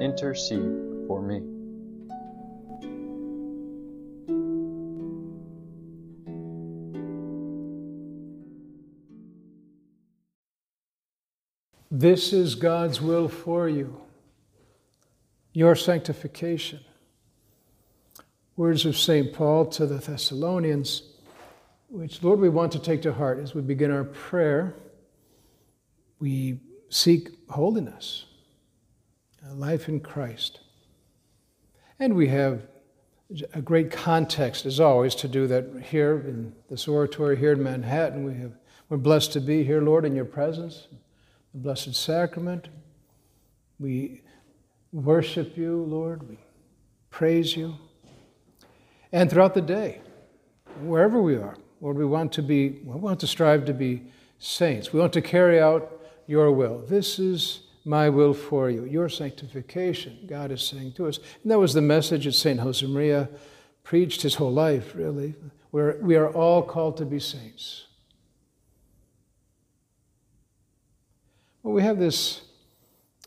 intercede for me. This is God's will for you, your sanctification. Words of St. Paul to the Thessalonians, which, Lord, we want to take to heart as we begin our prayer. We seek holiness, a life in Christ. And we have a great context, as always, to do that here in this oratory here in Manhattan. We're blessed to be here, Lord, in your presence, the Blessed Sacrament. We worship you, Lord. We praise you. And throughout the day, wherever we are, Lord, we want to strive to be saints. We want to carry out your will. This is my will for you, your sanctification, God is saying to us. And that was the message that St. Josemaria preached his whole life, really. We are all called to be saints. Well, we have this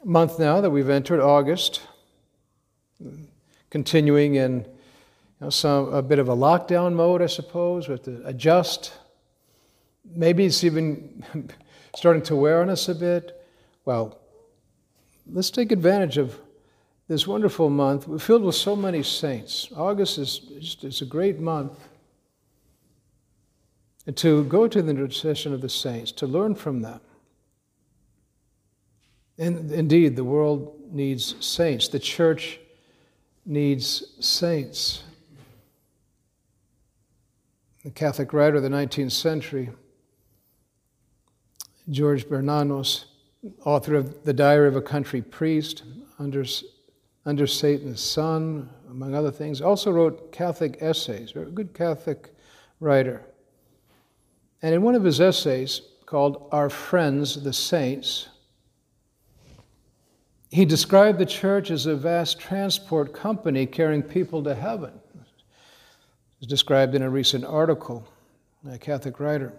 month now that we've entered, August, continuing in a bit of a lockdown mode, I suppose, with the adjust. Maybe it's even starting to wear on us a bit. Well, let's take advantage of this wonderful month. We're filled with so many saints. August is just a great month. And to go to the intercession of the saints, to learn from them. And indeed, the world needs saints. The church needs saints. The Catholic writer of the 19th century, George Bernanos, author of The Diary of a Country Priest, Under Satan's Son, among other things, also wrote Catholic essays, a good Catholic writer. And in one of his essays, called Our Friends, the Saints, he described the church as a vast transport company carrying people to heaven. Is described in a recent article by a Catholic writer.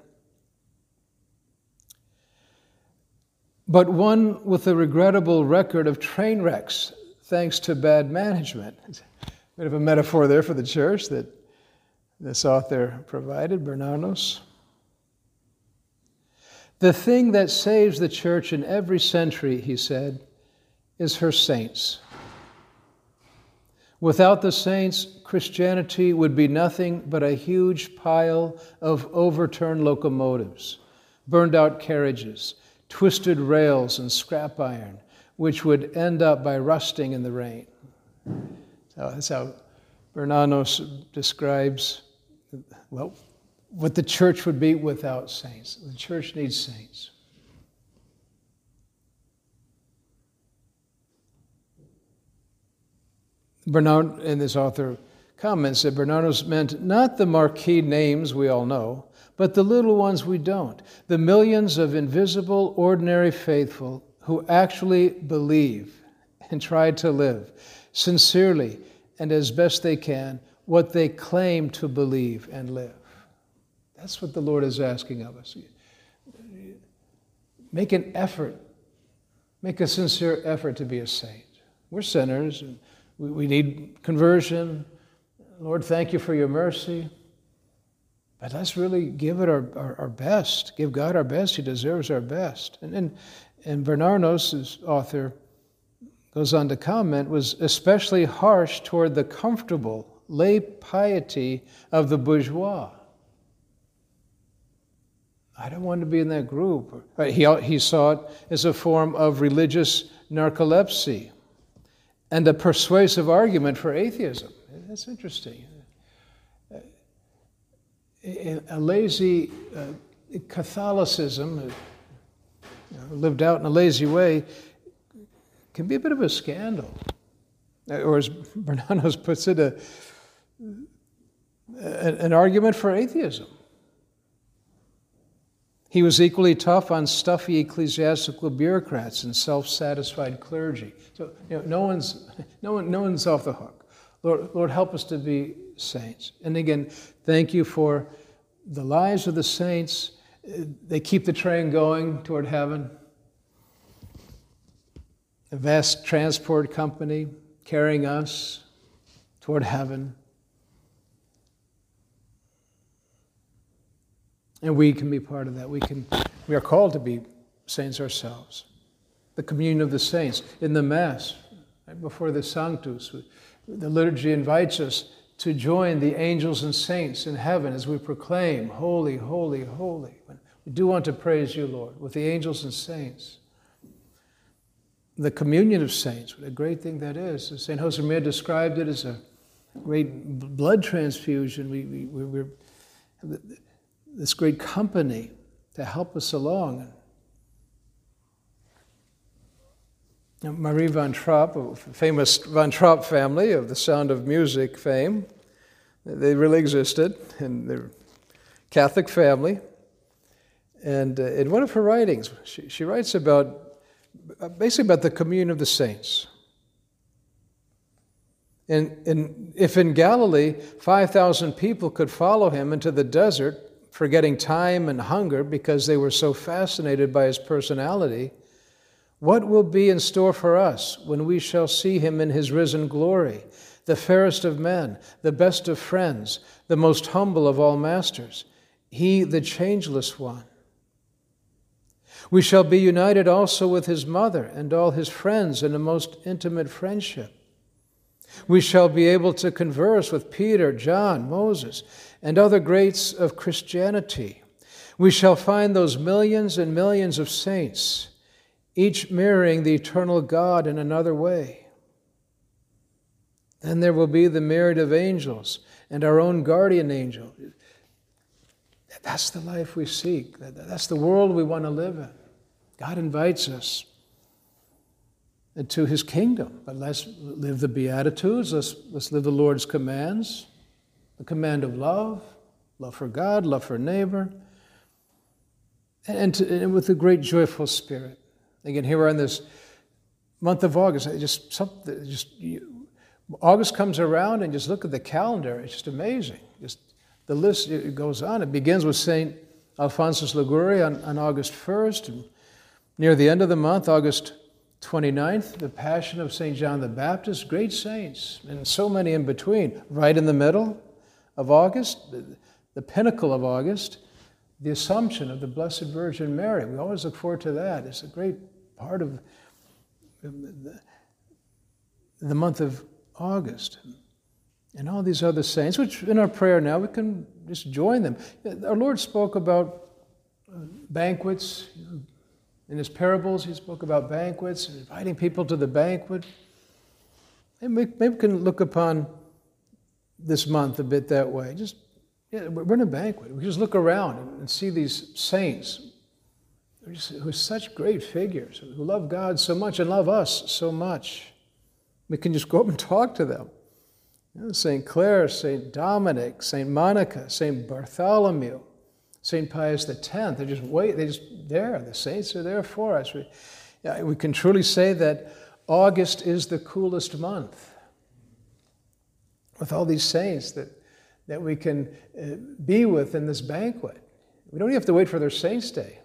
But one with a regrettable record of train wrecks, thanks to bad management. It's a bit of a metaphor there for the church that this author provided, Bernanos. The thing that saves the church in every century, he said, is her saints. Without the saints, Christianity would be nothing but a huge pile of overturned locomotives, burned-out carriages, twisted rails and scrap iron, which would end up by rusting in the rain. So that's how Bernanos describes, well, what the church would be without saints. The church needs saints. Bernard, and this author comments that Bernanos meant not the marquee names we all know, but the little ones we don't, the millions of invisible, ordinary faithful who actually believe and try to live sincerely and as best they can what they claim to believe and live. That's what the Lord is asking of us. Make an effort, make a sincere effort to be a saint. We're sinners. And we need conversion. Lord, thank you for your mercy. But let's really give it our best. Give God our best. He deserves our best. And Bernanos' author goes on to comment, was especially harsh toward the comfortable lay piety of the bourgeois. I don't want to be in that group. He saw it as a form of religious narcolepsy and a persuasive argument for atheism. That's interesting. A lazy Catholicism, lived out in a lazy way, can be a bit of a scandal. or as Bernanos puts it, an argument for atheism. He was equally tough on stuffy ecclesiastical bureaucrats and self-satisfied clergy. So no one's off the hook. Lord, help us to be saints. And again, thank you for the lives of the saints. They keep the train going toward heaven. A vast transport company carrying us toward heaven. And we can be part of that. We are called to be saints ourselves. The communion of the saints in the Mass, right before the Sanctus, the liturgy invites us to join the angels and saints in heaven as we proclaim, holy, holy, holy. We do want to praise you, Lord, with the angels and saints. The communion of saints, what a great thing that is. As St. Josemaria described it as a great blood transfusion. We're this great company to help us along. Now, Marie von Trapp, a famous von Trapp family of the Sound of Music fame, they really existed, and they're a Catholic family. And in one of her writings, she writes about the communion of the saints. And if in Galilee 5,000 people could follow him into the desert, forgetting time and hunger because they were so fascinated by his personality, what will be in store for us when we shall see him in his risen glory, the fairest of men, the best of friends, the most humble of all masters, he the changeless one? We shall be united also with his mother and all his friends in a most intimate friendship. We shall be able to converse with Peter, John, Moses, and other greats of Christianity. We shall find those millions and millions of saints, each mirroring the eternal God in another way. Then there will be the myriad of angels and our own guardian angel. That's the life we seek. That's the world we want to live in. God invites us into his kingdom. But let's live the Beatitudes. Let's live the Lord's commands, the command of love for God, love for neighbor, and with a great joyful spirit. Again, here we're in this month of August. August comes around and just look at the calendar. It's just amazing. Just the list, it goes on. It begins with St. Alphonsus Liguri on August 1st. And near the end of the month, August 29th, the Passion of St. John the Baptist, great saints, and so many in between. Right in the middle of August, the pinnacle of August, the Assumption of the Blessed Virgin Mary. We always look forward to that. It's a great part of the month of August. And all these other saints, which in our prayer now, we can just join them. Our Lord spoke about banquets. In his parables, he spoke about banquets, inviting people to the banquet. And maybe we can look upon this month a bit that way. We're in a banquet. We just look around and see these saints who are such great figures, who love God so much and love us so much. We can just go up and talk to them. St. Clare, St. Dominic, St. Monica, St. Bartholomew, St. Pius X, they're just there, the saints are there for us. We can truly say that August is the coolest month with all these saints that we can be with in this banquet. We don't even have to wait for their Saints' Day.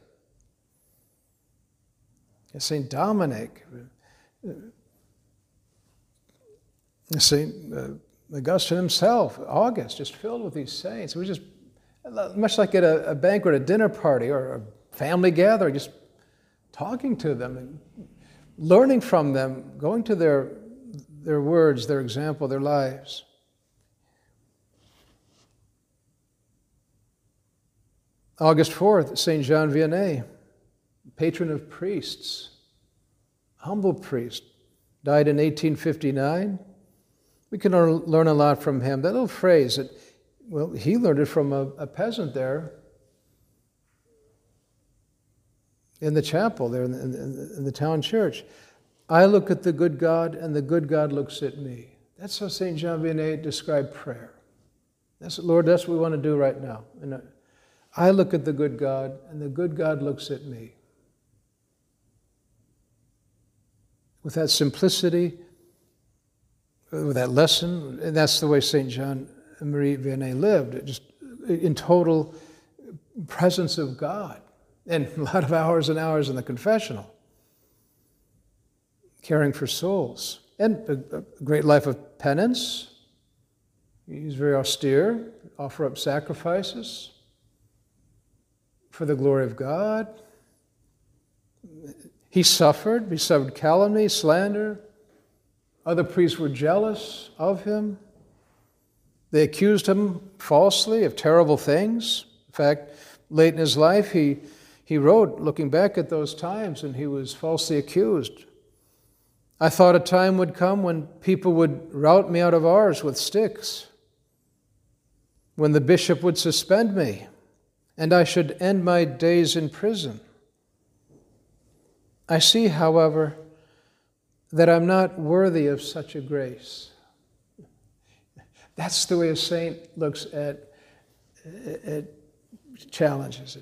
St. Dominic, St. Augustine himself, August, just filled with these saints. We just, much like at a banquet, a dinner party, or a family gathering, just talking to them, and learning from them, going to their words, their example, their lives. August 4th, Saint John Vianney, patron of priests, humble priest, died in 1859. We can learn a lot from him. That little phrase that, well, he learned it from a peasant there in the chapel there in the town church. I look at the good God, and the good God looks at me. That's how Saint John Vianney described prayer. That's, Lord, that's what we want to do right now. And I look at the good God, and the good God looks at me. With that simplicity, with that lesson, and that's the way Saint John Marie Vianney lived, just in total presence of God, and a lot of hours and hours in the confessional, caring for souls, and a great life of penance. He was very austere, offer up sacrifices for the glory of God. He suffered calumny, slander. Other priests were jealous of him. They accused him falsely of terrible things. In fact, late in his life, he wrote, looking back at those times, and he was falsely accused. I thought a time would come when people would rout me out of ours with sticks, when the bishop would suspend me, and I should end my days in prison. I see, however, that I'm not worthy of such a grace. That's the way a saint looks at challenges,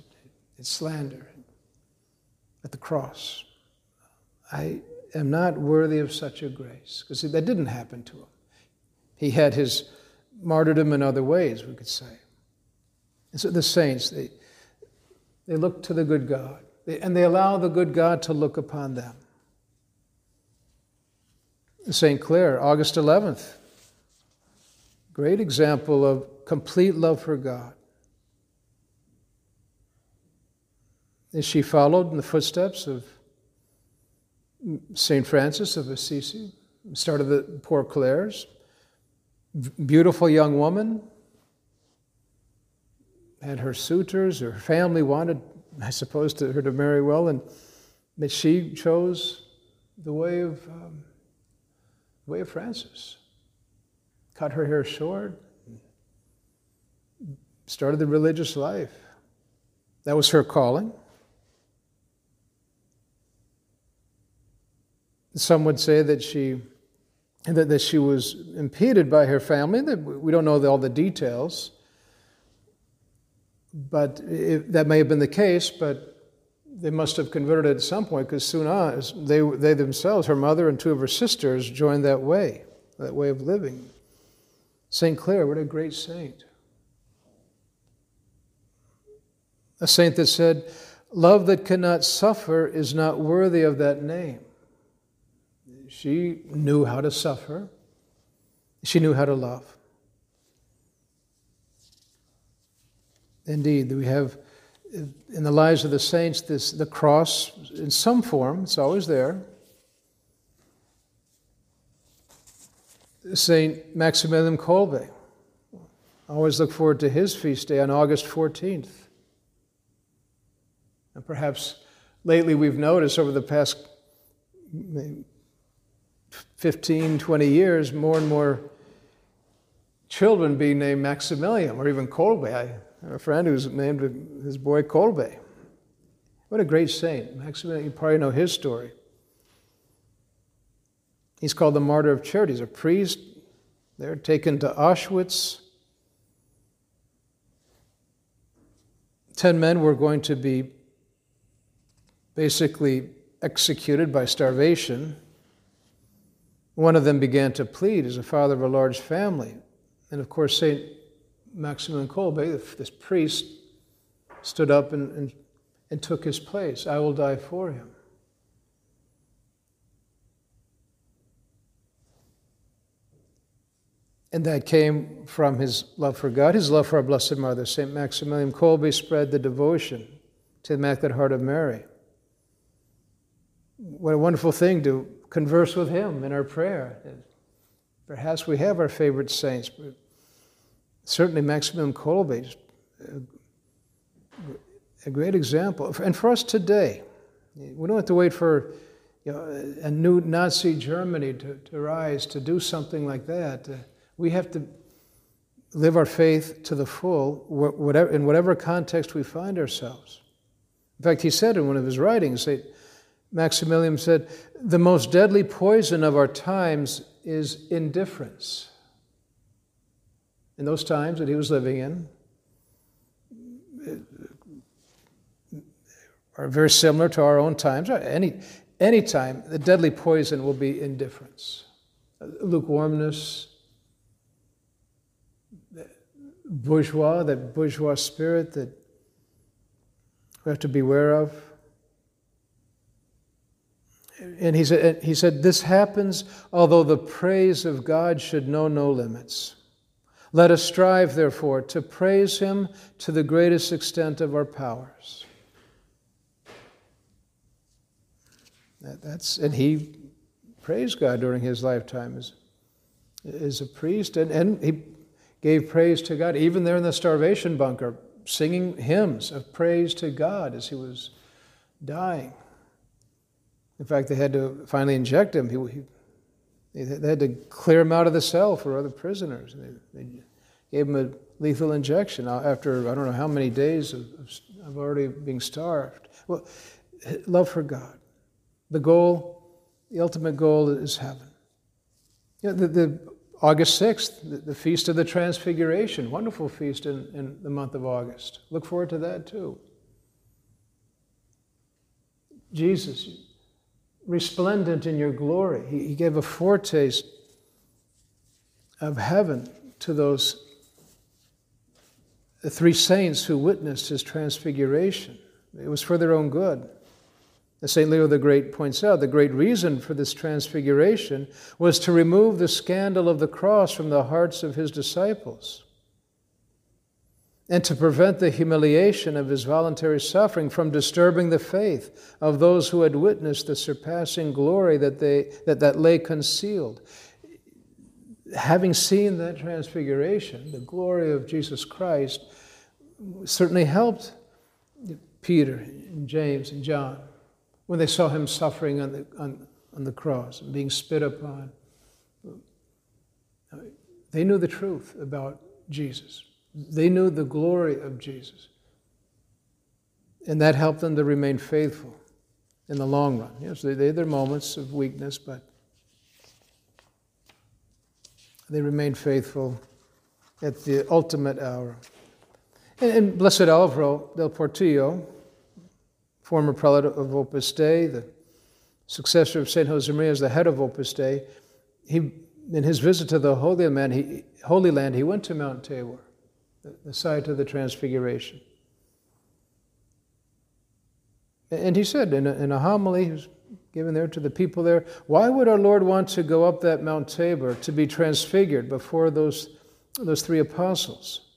at slander, at the cross. I'm not worthy of such a grace. Because that didn't happen to him. He had his martyrdom in other ways, we could say. And so the saints, they look to the good God, and they allow the good God to look upon them. St. Clare, August 11th. Great example of complete love for God. And she followed in the footsteps of Saint Francis of Assisi, started the Poor Clares, beautiful young woman, had her suitors, her family wanted, I suppose, her to marry well, and but she chose the way of Francis. Cut her hair short, started the religious life. That was her calling. Some would say that she was impeded by her family. We don't know all the details, but that may have been the case. But they must have converted at some point, because soon on, they themselves, her mother and two of her sisters, joined that way of living. Saint Clare, what a great saint! A saint that said, "Love that cannot suffer is not worthy of that name." She knew how to suffer. She knew how to love. Indeed, we have in the lives of the saints the cross in some form. It's always there. St. Maximilian Kolbe. I always look forward to his feast day on August 14th. And perhaps lately we've noticed over the past 15, 20 years, more and more children being named Maximilian or even Kolbe. I have a friend who's named his boy Kolbe. What a great saint. Maximilian, you probably know his story. He's called the Martyr of Charity. He's a priest. They're taken to Auschwitz. 10 men were going to be basically executed by starvation. One of them began to plead as a father of a large family. And of course, St. Maximilian Kolbe, this priest, stood up and took his place. I will die for him. And that came from his love for God, his love for our Blessed Mother. St. Maximilian Kolbe spread the devotion to the Immaculate Heart of Mary. What a wonderful thing to converse with him in our prayer. Perhaps we have our favorite saints, but certainly Maximilian Kolbe, a great example. And for us today, we don't have to wait for a new Nazi Germany to rise to do something like that. We have to live our faith to the full, in whatever context we find ourselves. In fact, he said in one of his writings that Maximilian said, "The most deadly poison of our times is indifference." In those times that he was living in, are very similar to our own times. Any time, the deadly poison will be indifference, lukewarmness, that bourgeois spirit that we have to beware of. And he said, "This happens, although the praise of God should know no limits. Let us strive, therefore, to praise him to the greatest extent of our powers." And he praised God during his lifetime as a priest, and he gave praise to God, even there in the starvation bunker, singing hymns of praise to God as he was dying. In fact, they had to finally inject him. They had to clear him out of the cell for other prisoners. They gave him a lethal injection after I don't know how many days of already being starved. Well, love for God. The goal, the ultimate goal, is heaven. You know, August 6th, the Feast of the Transfiguration, wonderful feast in the month of August. Look forward to that too. Jesus, resplendent in your glory. He gave a foretaste of heaven to those three saints who witnessed his transfiguration. It was for their own good. As St. Leo the Great points out, the great reason for this transfiguration was to remove the scandal of the cross from the hearts of his disciples and to prevent the humiliation of his voluntary suffering from disturbing the faith of those who had witnessed the surpassing glory that lay concealed. Having seen that transfiguration, the glory of Jesus Christ certainly helped Peter and James and John when they saw him suffering on the cross and being spit upon. They knew the truth about Jesus. They knew the glory of Jesus. And that helped them to remain faithful in the long run. Yes, they had their moments of weakness, but they remained faithful at the ultimate hour. And Blessed Alvaro del Portillo, former prelate of Opus Dei, the successor of St. Josemaria as the head of Opus Dei, in his visit to the Holy Land, he went to Mount Tabor, the site of the Transfiguration. And he said in a homily he was given there to the people there, "Why would our Lord want to go up that Mount Tabor to be transfigured before those three apostles?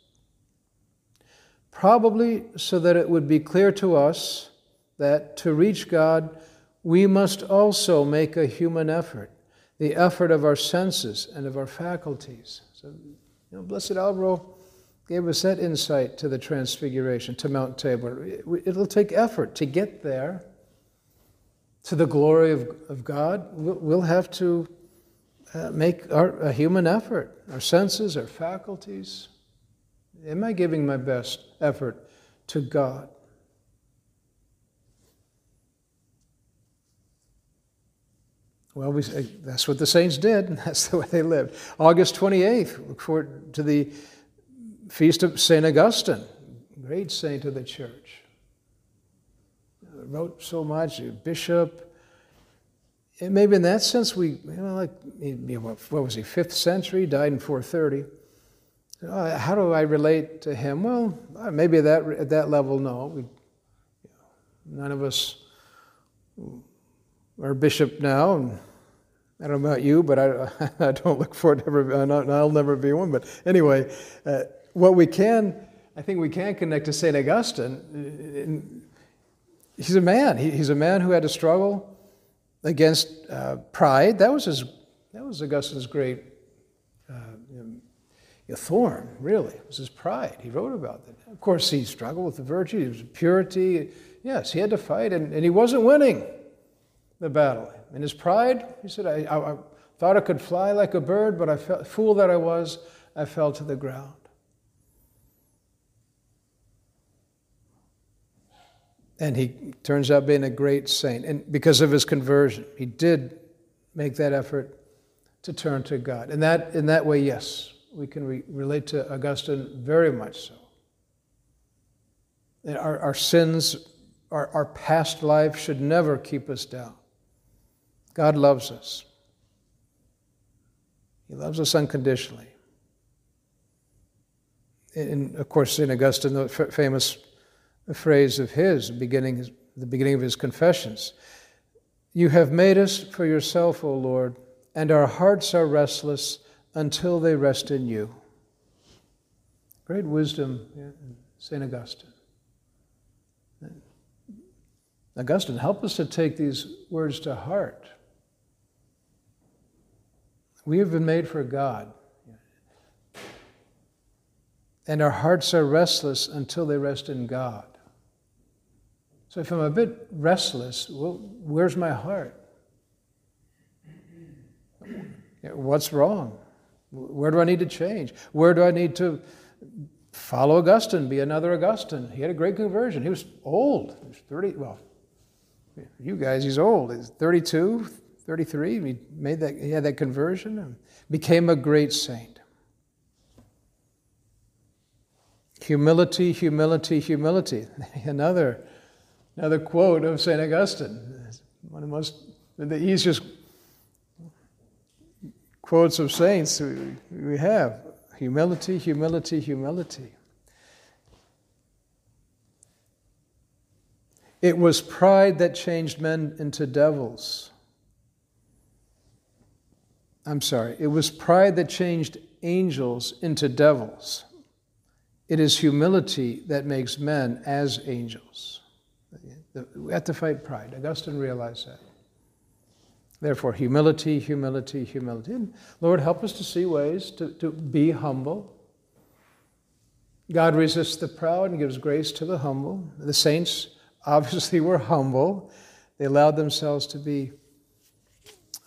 Probably so that it would be clear to us that to reach God, we must also make a human effort, the effort of our senses and of our faculties." So, Blessed Alvaro gave us that insight to the Transfiguration, to Mount Tabor. It'll take effort to get there, to the glory of God. We'll have to make a human effort, our senses, our faculties. Am I giving my best effort to God? Well, that's what the saints did, and that's the way they lived. August 28th, look forward to the Feast of St. Augustine, great saint of the church. Wrote so much, bishop. And maybe in that sense, what was he, 5th century, died in 430. How do I relate to him? Well, maybe at that level, no. None of us are bishop now. And I don't know about you, but I don't look forward to I'll never be one. But anyway, I think we can connect to St. Augustine. He's a man. He's a man who had to struggle against pride. That was Augustine's great thorn, really. It was his pride. He wrote about that. Of course, he struggled with the virtues, his purity. Yes, he had to fight, and he wasn't winning the battle. And his pride, he said, I thought I could fly like a bird, but fool that I was, I fell to the ground. And he turns out being a great saint, and because of his conversion, he did make that effort to turn to God. And that, in that way, yes, we can relate to Augustine very much so. And our sins, our past life should never keep us down. God loves us. He loves us unconditionally. And of course, St. Augustine, the famous phrase of his, the beginning of his Confessions, "You have made us for yourself, O Lord, and our hearts are restless until they rest in you." Great wisdom in St. Augustine. Augustine, help us to take these words to heart. We have been made for God, and our hearts are restless until they rest in God. So if I'm a bit restless, well, where's my heart? What's wrong? Where do I need to change? Where do I need to follow Augustine, be another Augustine? He had a great conversion. He was old. He was 30, well, you guys, he's old. He's 32, 33. He had that conversion and became a great saint. Humility, humility, humility. Another quote of St. Augustine. One of the easiest quotes of saints we have. Humility, humility, humility. It was pride that changed men into devils. I'm sorry. It was pride that changed angels into devils. It is humility that makes men as angels. We have to fight pride. Augustine realized that. Therefore, humility, humility, humility. And Lord, help us to see ways to be humble. God resists the proud and gives grace to the humble. The saints obviously were humble. They allowed themselves to be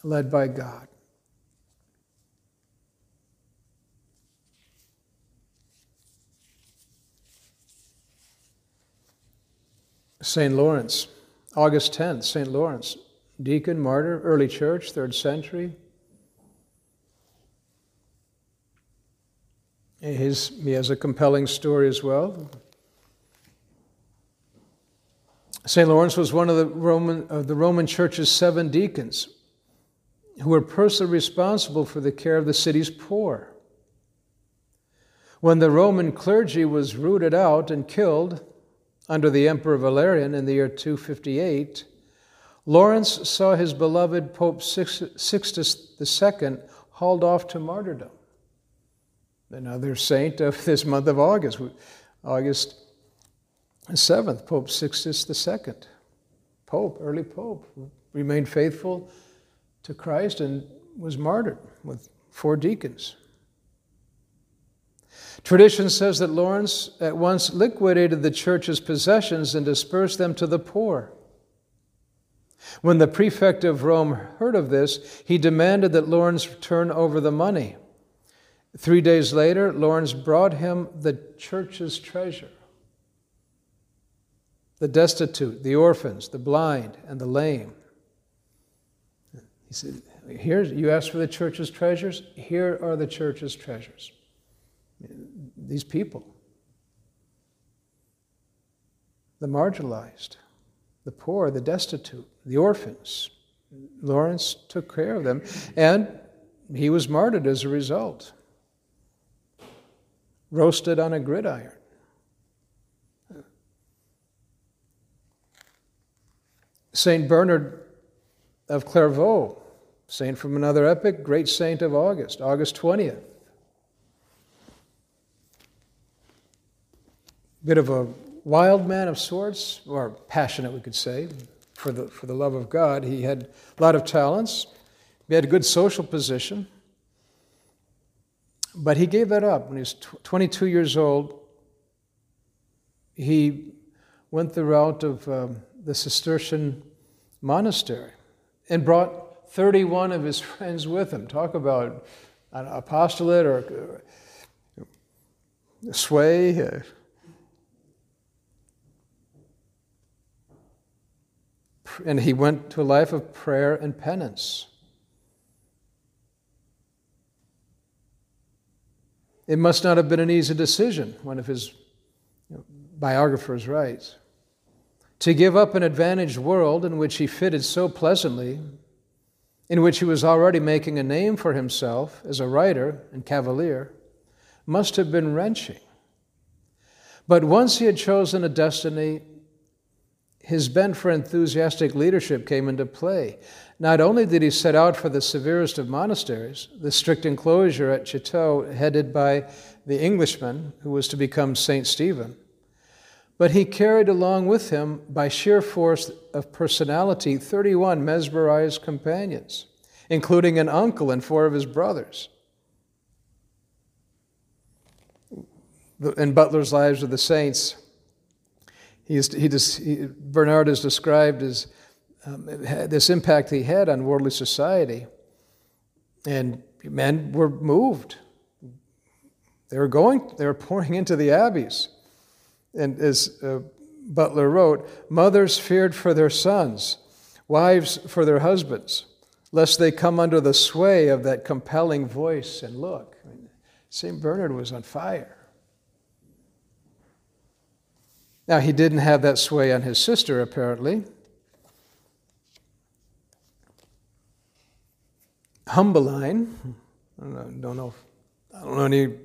led by God. St. Lawrence, August 10th, St. Lawrence, deacon, martyr, early church, 3rd century. He has a compelling story as well. St. Lawrence was one of the Roman Church's 7 deacons who were personally responsible for the care of the city's poor. When the Roman clergy was rooted out and killed under the Emperor Valerian in the year 258, Lawrence saw his beloved Pope Sixtus II hauled off to martyrdom. Another saint of this month of August, August 7th, Pope Sixtus II. Pope, early Pope, remained faithful to Christ and was martyred with 4 deacons. Tradition says that Lawrence at once liquidated the church's possessions and dispersed them to the poor. When the prefect of Rome heard of this, he demanded that Lawrence turn over the money. 3 days later, Lawrence brought him the church's treasure, the destitute, the orphans, the blind, and the lame. He said, "Here, you asked for the church's treasures? Here are the church's treasures." These people, the marginalized, the poor, the destitute, the orphans. Lawrence took care of them, and he was martyred as a result, roasted on a gridiron. Saint Bernard of Clairvaux, saint from another epoch, great saint of August, August 20th. Bit of a wild man of sorts, or passionate, we could say, for the love of God. He had a lot of talents. He had a good social position. But he gave that up. When he was 22 years old, he went the route of the Cistercian monastery and brought 31 of his friends with him. Talk about an apostolate or sway. and he went to a life of prayer and penance. It must not have been an easy decision, one of his biographers writes, to give up an advantaged world in which he fitted so pleasantly, in which he was already making a name for himself as a writer and cavalier, must have been wrenching. But once he had chosen a destiny, his bent for enthusiastic leadership came into play. Not only did he set out for the severest of monasteries, the strict enclosure at Chateau headed by the Englishman who was to become Saint Stephen, but he carried along with him, by sheer force of personality, 31 mesmerized companions, including an uncle and 4 of his brothers. In Butler's Lives of the Saints, Bernard is described as this impact he had on worldly society, and men were moved. They were pouring into the abbeys. And as Butler wrote, mothers feared for their sons, wives for their husbands, lest they come under the sway of that compelling voice and look. I mean, St. Bernard was on fire. Now, he didn't have that sway on his sister, apparently. Humbeline, I don't know any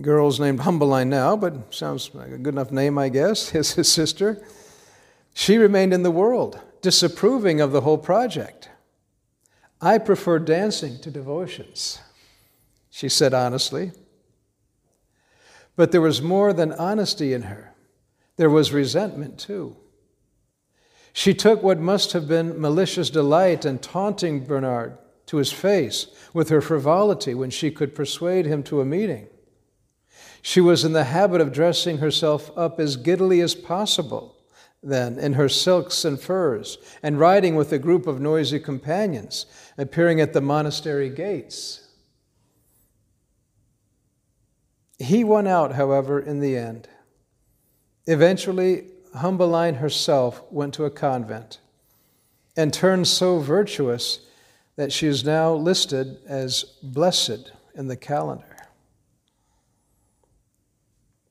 girls named Humbeline now, but sounds like a good enough name, I guess, is his sister. She remained in the world, disapproving of the whole project. I prefer dancing to devotions, she said honestly. But there was more than honesty in her. There was resentment, too. She took what must have been malicious delight in taunting Bernard to his face with her frivolity when she could persuade him to a meeting. She was in the habit of dressing herself up as giddily as possible, then, in her silks and furs, and riding with a group of noisy companions, appearing at the monastery gates. He won out, however, in the end. Eventually, Humbeline herself went to a convent and turned so virtuous that she is now listed as blessed in the calendar.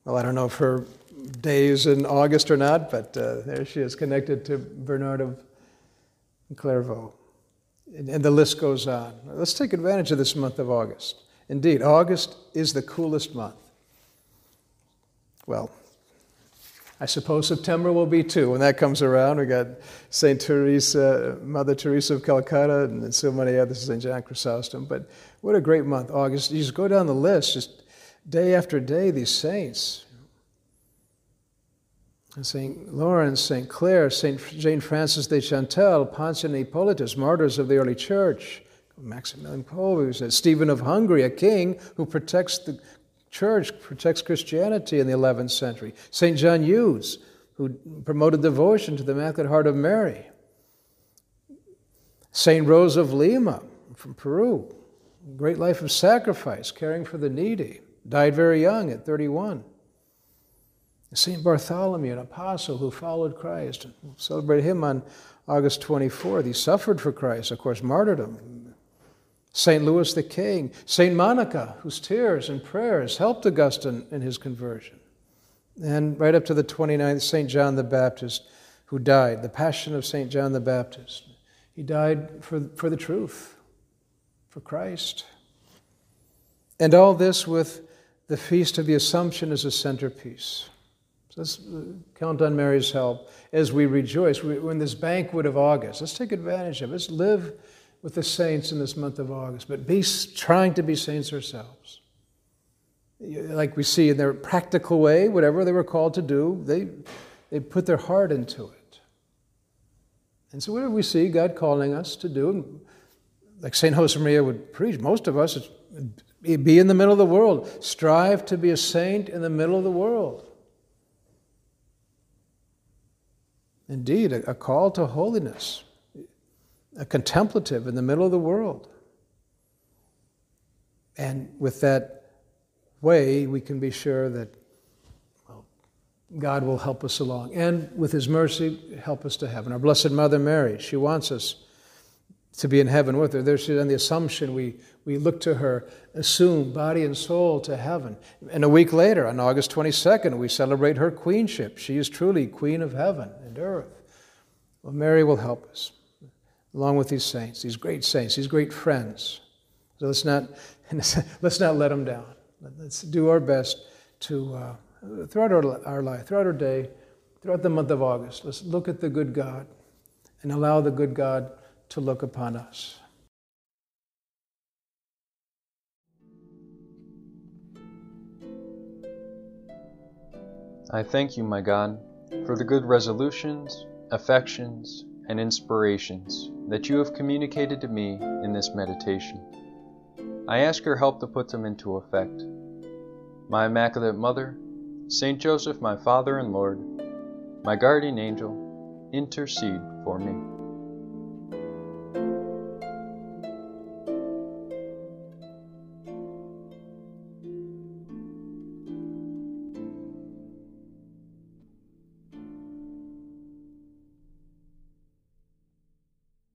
Well, I don't know if her day is in August or not, but there she is, connected to Bernard of Clairvaux. And the list goes on. Let's take advantage of this month of August. Indeed, August is the coolest month. Well, I suppose September will be too. When that comes around, we got St. Teresa, Mother Teresa of Calcutta, and so many others, St. John Chrysostom. But what a great month, August. You just go down the list, just day after day, these saints. St. Lawrence, St. Clare, St. Jane Francis de Chantal, Pontian Hippolytus, martyrs of the early church. Maximilian Kolbe, Stephen of Hungary, a king who protects the church, protects Christianity in the 11th century. St. John Hughes, who promoted devotion to the Immaculate Heart of Mary. St. Rose of Lima from Peru, great life of sacrifice, caring for the needy, died very young at 31. Saint Bartholomew, an apostle who followed Christ, we'll celebrate him on August 24th. He suffered for Christ, of course, martyrdom. St. Louis the King, St. Monica, whose tears and prayers helped Augustine in his conversion. And right up to the 29th, St. John the Baptist, who died, the passion of St. John the Baptist. He died for the truth, for Christ. And all this with the Feast of the Assumption as a centerpiece. So let's count on Mary's help as we rejoice. We're in this banquet of August. Let's take advantage of it. Let's live with the saints in this month of August, but be trying to be saints ourselves. Like we see in their practical way, whatever they were called to do, they put their heart into it. And so whatever we see God calling us to do, and like St. Josemaria would preach, most of us, be in the middle of the world. Strive to be a saint in the middle of the world. Indeed, a call to holiness. A contemplative in the middle of the world. And with that way, we can be sure that God will help us along, and with his mercy, help us to heaven. Our Blessed Mother Mary, she wants us to be in heaven with her. There she's on the Assumption. We look to her, assume body and soul to heaven. And a week later, on August 22nd, we celebrate her queenship. She is truly Queen of Heaven and Earth. Well, Mary will help us, along with these saints, these great saints, these great friends. So let's not let them down. Let's do our best to, throughout our life, throughout our day, throughout the month of August, let's look at the good God and allow the good God to look upon us. I thank you, my God, for the good resolutions, affections, and inspirations that you have communicated to me in this meditation. I ask your help to put them into effect. My Immaculate Mother, Saint Joseph, my Father and Lord, my guardian angel, intercede for me.